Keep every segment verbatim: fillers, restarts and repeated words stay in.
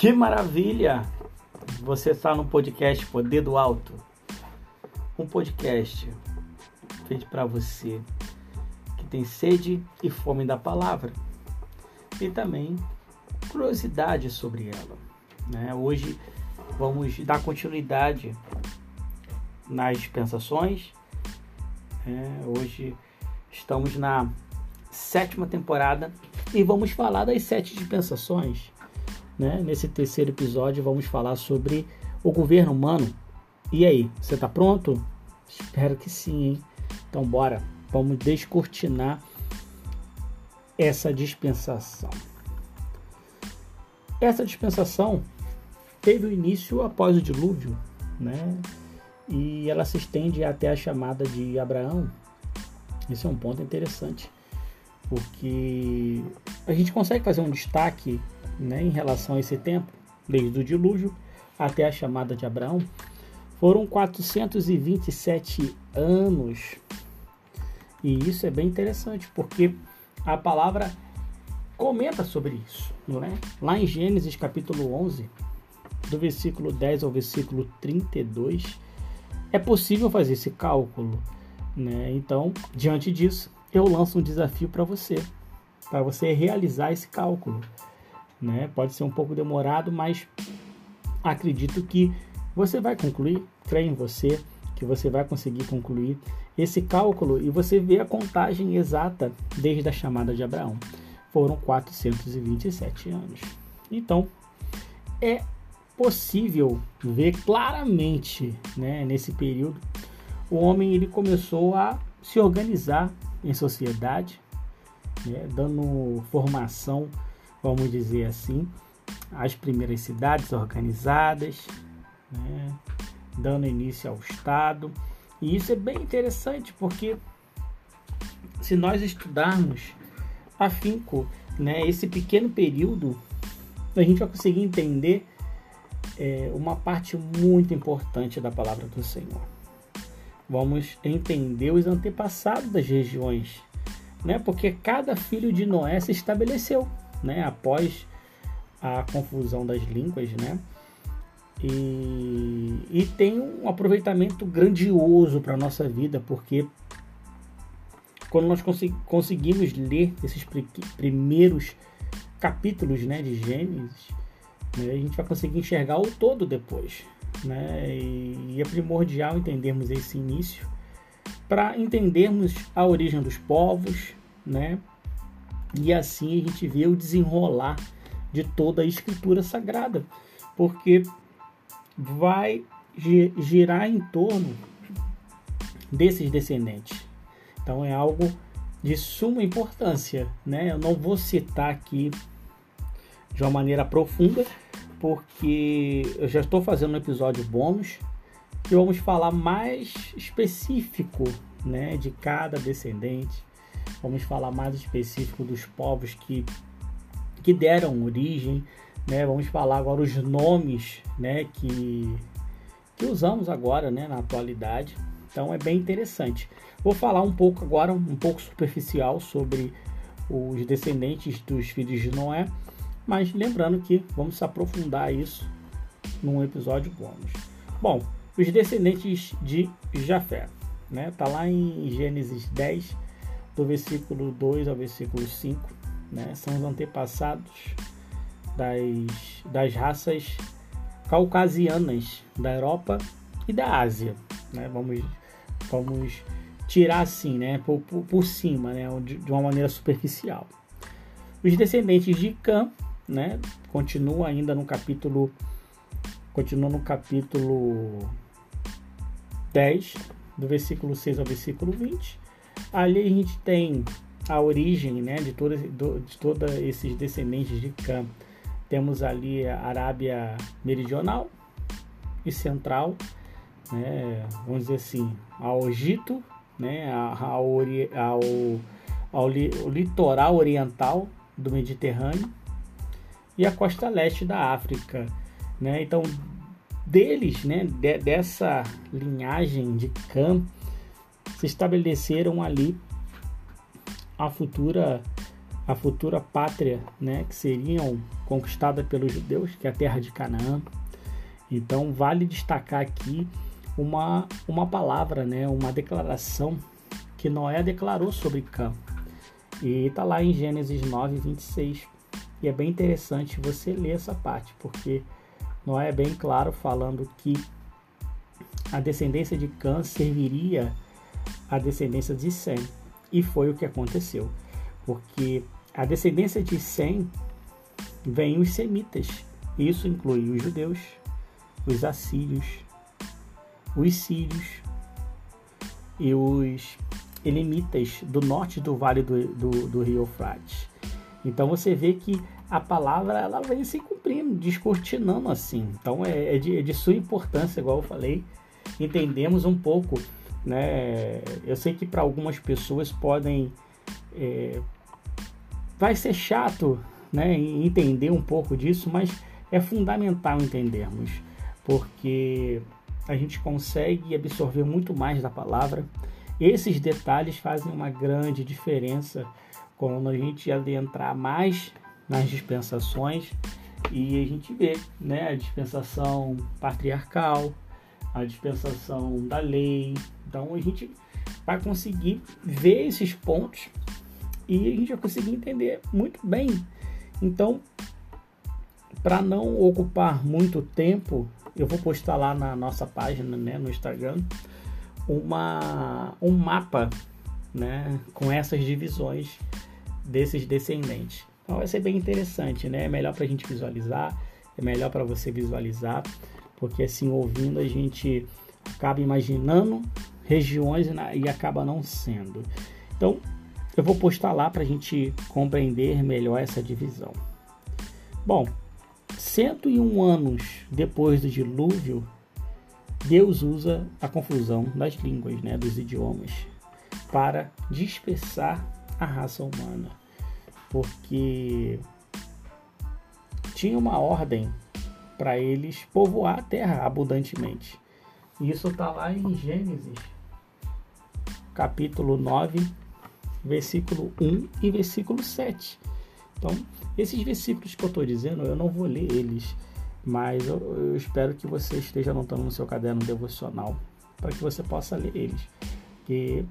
Que maravilha! Você está no podcast Poder do Alto. Um podcast feito para você que tem sede e fome da palavra e também curiosidade sobre ela, né? Hoje vamos dar continuidade nas dispensações. É, hoje estamos na sétima temporada e vamos falar das sete dispensações. Nesse terceiro episódio vamos falar sobre o governo humano. E aí, você está pronto? Espero que sim, hein? Então bora, vamos descortinar essa dispensação. Essa dispensação teve o início após o dilúvio, né? E ela se estende até a chamada de Abraão. Esse é um ponto interessante, porque a gente consegue fazer um destaque, né, em relação a esse tempo, desde o dilúvio até a chamada de Abraão. Foram quatrocentos e vinte e sete anos. E isso é bem interessante, porque a palavra comenta sobre isso, não é? Lá em Gênesis capítulo onze, do versículo dez ao versículo trinta e dois, é possível fazer esse cálculo, né? Então, diante disso, eu lanço um desafio para você, para você realizar esse cálculo. Né? Pode ser um pouco demorado, mas acredito que você vai concluir, creio em você, que você vai conseguir concluir esse cálculo e você vê a contagem exata desde a chamada de Abraão. Foram quatrocentos e vinte e sete anos. Então, é possível ver claramente, né, nesse período, o homem ele começou a se organizar em sociedade, né, dando formação, vamos dizer assim, as primeiras cidades organizadas, né, dando início ao Estado. E isso é bem interessante, porque se nós estudarmos afinco, né, esse pequeno período, a gente vai conseguir entender é, uma parte muito importante da palavra do Senhor. Vamos entender os antepassados das regiões, né, porque cada filho de Noé se estabeleceu, né, após a confusão das línguas, né, e, e tem um aproveitamento grandioso para a nossa vida, porque quando nós consegu- conseguimos ler esses pre- primeiros capítulos, né, de Gênesis, né, a gente vai conseguir enxergar o todo depois, né, e, e é primordial entendermos esse início para entendermos a origem dos povos, né. E assim a gente vê o desenrolar de toda a Escritura Sagrada, porque vai girar em torno desses descendentes. Então é algo de suma importância, né? Eu não vou citar aqui de uma maneira profunda, porque eu já estou fazendo um episódio bônus que vamos falar mais específico, né, de cada descendente. Vamos falar mais específico dos povos que, que deram origem, né? Vamos falar agora os nomes, né, que, que usamos agora, né, na atualidade. Então é bem interessante. Vou falar um pouco agora, um pouco superficial, sobre os descendentes dos filhos de Noé, mas lembrando que vamos aprofundar isso num episódio bônus. Bom, os descendentes de Jafé, né? Tá lá em Gênesis dez, do versículo dois ao versículo cinco, né, são os antepassados das, das raças caucasianas da Europa e da Ásia, né, vamos, vamos tirar assim, né, por, por, por cima, né, de, de uma maneira superficial. Os descendentes de Cã, né, continuam ainda no capítulo, continuam no capítulo dez, do versículo seis ao versículo vinte. Ali a gente tem a origem, né, de todos de toda esses descendentes de Cã. Temos ali a Arábia Meridional e Central, né, vamos dizer assim, ao Egito, né, ao, ao, ao litoral oriental do Mediterrâneo e a costa leste da África, né. Então, deles, né, de, dessa linhagem de Cã, se estabeleceram ali a futura, a futura pátria, né, que seriam conquistada pelos judeus, que é a terra de Canaã. Então, vale destacar aqui uma, uma palavra, né, uma declaração que Noé declarou sobre Cã. E está lá em Gênesis nove, vinte e seis. E é bem interessante você ler essa parte, porque Noé é bem claro falando que a descendência de Cã serviria à descendência de Sem. E foi o que aconteceu, porque a descendência de Sem vem os semitas. Isso inclui os judeus, os assírios, os sírios e os elamitas do norte do vale do, do, do rio Eufrates. Então você vê que a palavra ela vem se cumprindo, descortinando assim. Então é, é, de, é de sua importância, igual eu falei, entendemos um pouco, né? Eu sei que para algumas pessoas podem é, vai ser chato, né, entender um pouco disso, mas é fundamental entendermos, porque a gente consegue absorver muito mais da palavra. Esses detalhes fazem uma grande diferença quando a gente adentrar mais nas dispensações e a gente vê, né, a dispensação patriarcal, a dispensação da lei. Então a gente vai conseguir ver esses pontos e a gente vai conseguir entender muito bem. Então, para não ocupar muito tempo, eu vou postar lá na nossa página, né, no Instagram, Uma, um mapa, né, com essas divisões desses descendentes. Então vai ser bem interessante, né? É melhor para a gente visualizar, é melhor para você visualizar, porque assim, ouvindo, a gente acaba imaginando regiões e acaba não sendo. Então eu vou postar lá para a gente compreender melhor essa divisão. Bom, cento e um anos depois do dilúvio, Deus usa a confusão das línguas, né, dos idiomas, para dispersar a raça humana, porque tinha uma ordem para eles povoar a terra abundantemente. Isso está lá em Gênesis, capítulo nove, versículo um e versículo sete. Então, esses versículos que eu estou dizendo, eu não vou ler eles, mas eu, eu espero que você esteja anotando no seu caderno devocional para que você possa ler eles, porque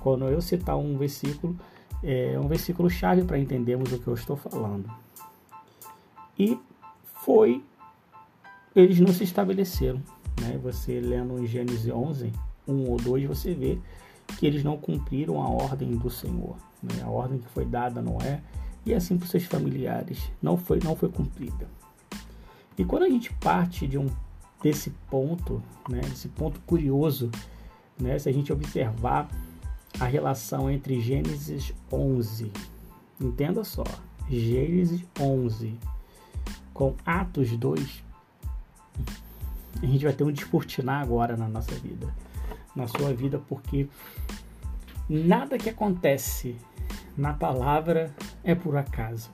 quando eu citar um versículo, é um versículo chave para entendermos o que eu estou falando. E foi, eles não se estabeleceram, né? Você lendo em Gênesis onze, um ou dois, você vê que eles não cumpriram a ordem do Senhor, né? A ordem que foi dada a Noé e assim para os seus familiares não foi, não foi cumprida. E quando a gente parte de um, desse ponto, né, desse ponto curioso, né, se a gente observar a relação entre Gênesis onze, entenda só, Gênesis onze com Atos dois, a gente vai ter um descortinar agora na nossa vida, na sua vida, porque nada que acontece na palavra é por acaso.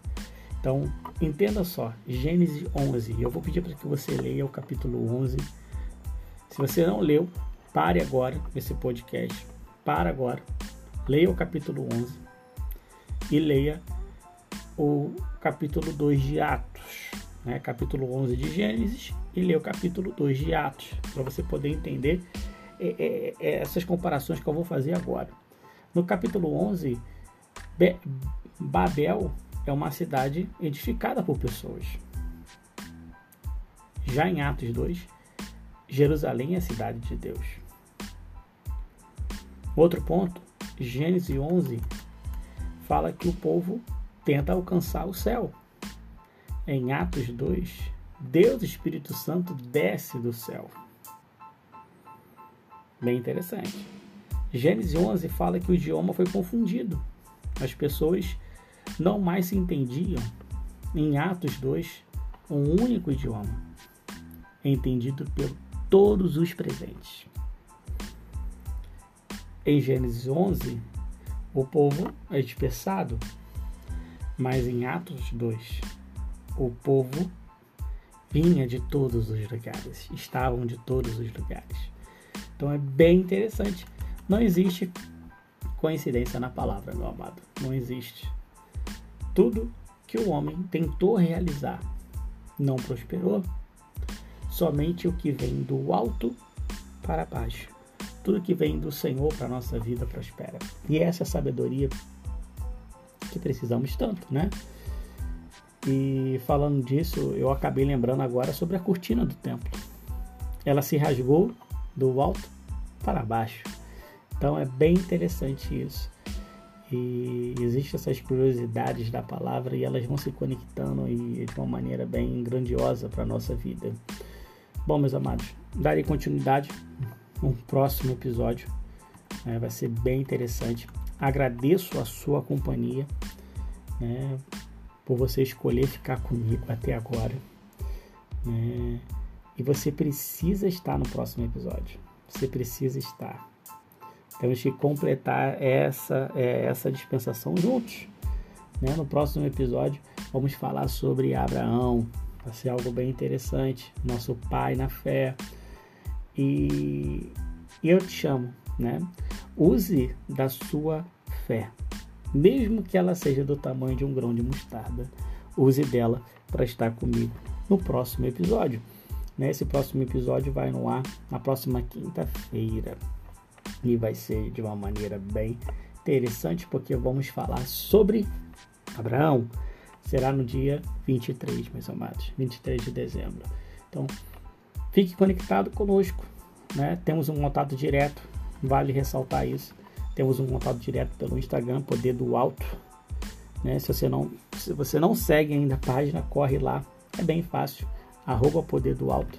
Então, entenda só, Gênesis onze, eu vou pedir para que você leia o capítulo onze. Se você não leu, pare agora esse podcast, para agora, leia o capítulo onze e leia o capítulo dois de Atos, né? Capítulo onze de Gênesis e leia o capítulo dois de Atos, para você poder entender é, é, essas comparações que eu vou fazer agora. No capítulo onze, Be- Babel é uma cidade edificada por pessoas. Já em Atos dois, Jerusalém é a cidade de Deus. Outro ponto, Gênesis onze, fala que o povo tenta alcançar o céu. Em Atos dois, Deus, Espírito Santo, desce do céu. Bem interessante. Gênesis onze fala que o idioma foi confundido. As pessoas não mais se entendiam. Em Atos dois, um único idioma, entendido por todos os presentes. Em Gênesis onze, o povo é dispersado, mas em Atos dois, o povo vinha de todos os lugares, estavam de todos os lugares. Então é bem interessante. Não existe coincidência na palavra, meu amado. Não existe. Tudo que o homem tentou realizar não prosperou, somente o que vem do alto para baixo. Tudo que vem do Senhor para a nossa vida prospera. E essa é a sabedoria que precisamos tanto, né? E falando disso, eu acabei lembrando agora sobre a cortina do templo. Ela se rasgou do alto para baixo. Então é bem interessante isso. E existem essas curiosidades da palavra e elas vão se conectando e de uma maneira bem grandiosa para a nossa vida. Bom, meus amados, darei continuidade no próximo episódio. É, vai ser bem interessante. Agradeço a sua companhia, né, por você escolher ficar comigo até agora. Né, e você precisa estar no próximo episódio. Você precisa estar. Temos que completar essa, essa dispensação juntos. Né? No próximo episódio, vamos falar sobre Abraão. Vai ser algo bem interessante. Nosso pai na fé. E eu te chamo, né? Use da sua fé. Mesmo que ela seja do tamanho de um grão de mostarda, use dela para estar comigo no próximo episódio. Né? Esse próximo episódio vai no ar na próxima quinta-feira. E vai ser de uma maneira bem interessante, porque vamos falar sobre Abraão. Será no dia vinte e três, meus amados, vinte e três de dezembro. Então, fique conectado conosco, né? Temos um contato direto, vale ressaltar isso. Temos um contato direto pelo Instagram, Poder do Alto. Né? Se você não, se você não segue ainda a página, corre lá. É bem fácil, arroba Poder do Alto.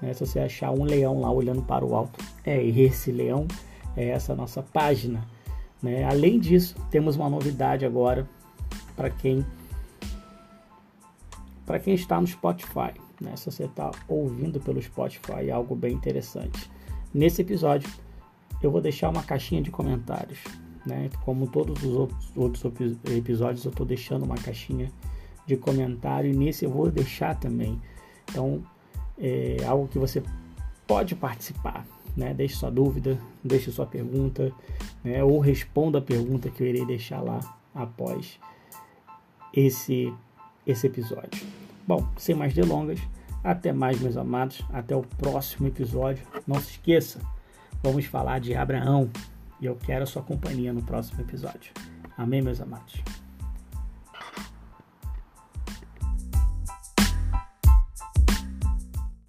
Né? Se você achar um leão lá olhando para o alto, é esse leão, é essa nossa página. Né? Além disso, temos uma novidade agora para quem, para quem está no Spotify. Né? Se você está ouvindo pelo Spotify, é algo bem interessante. Nesse episódio, eu vou deixar uma caixinha de comentários. Né? Como todos os outros, outros episódios, eu estou deixando uma caixinha de comentário. E nesse eu vou deixar também. Então, é algo que você pode participar, né? Deixe sua dúvida, deixe sua pergunta, né? Ou responda a pergunta que eu irei deixar lá após esse, esse episódio. Bom, sem mais delongas, até mais, meus amados, até o próximo episódio. Não se esqueça, vamos falar de Abraão e eu quero a sua companhia no próximo episódio. Amém, meus amados?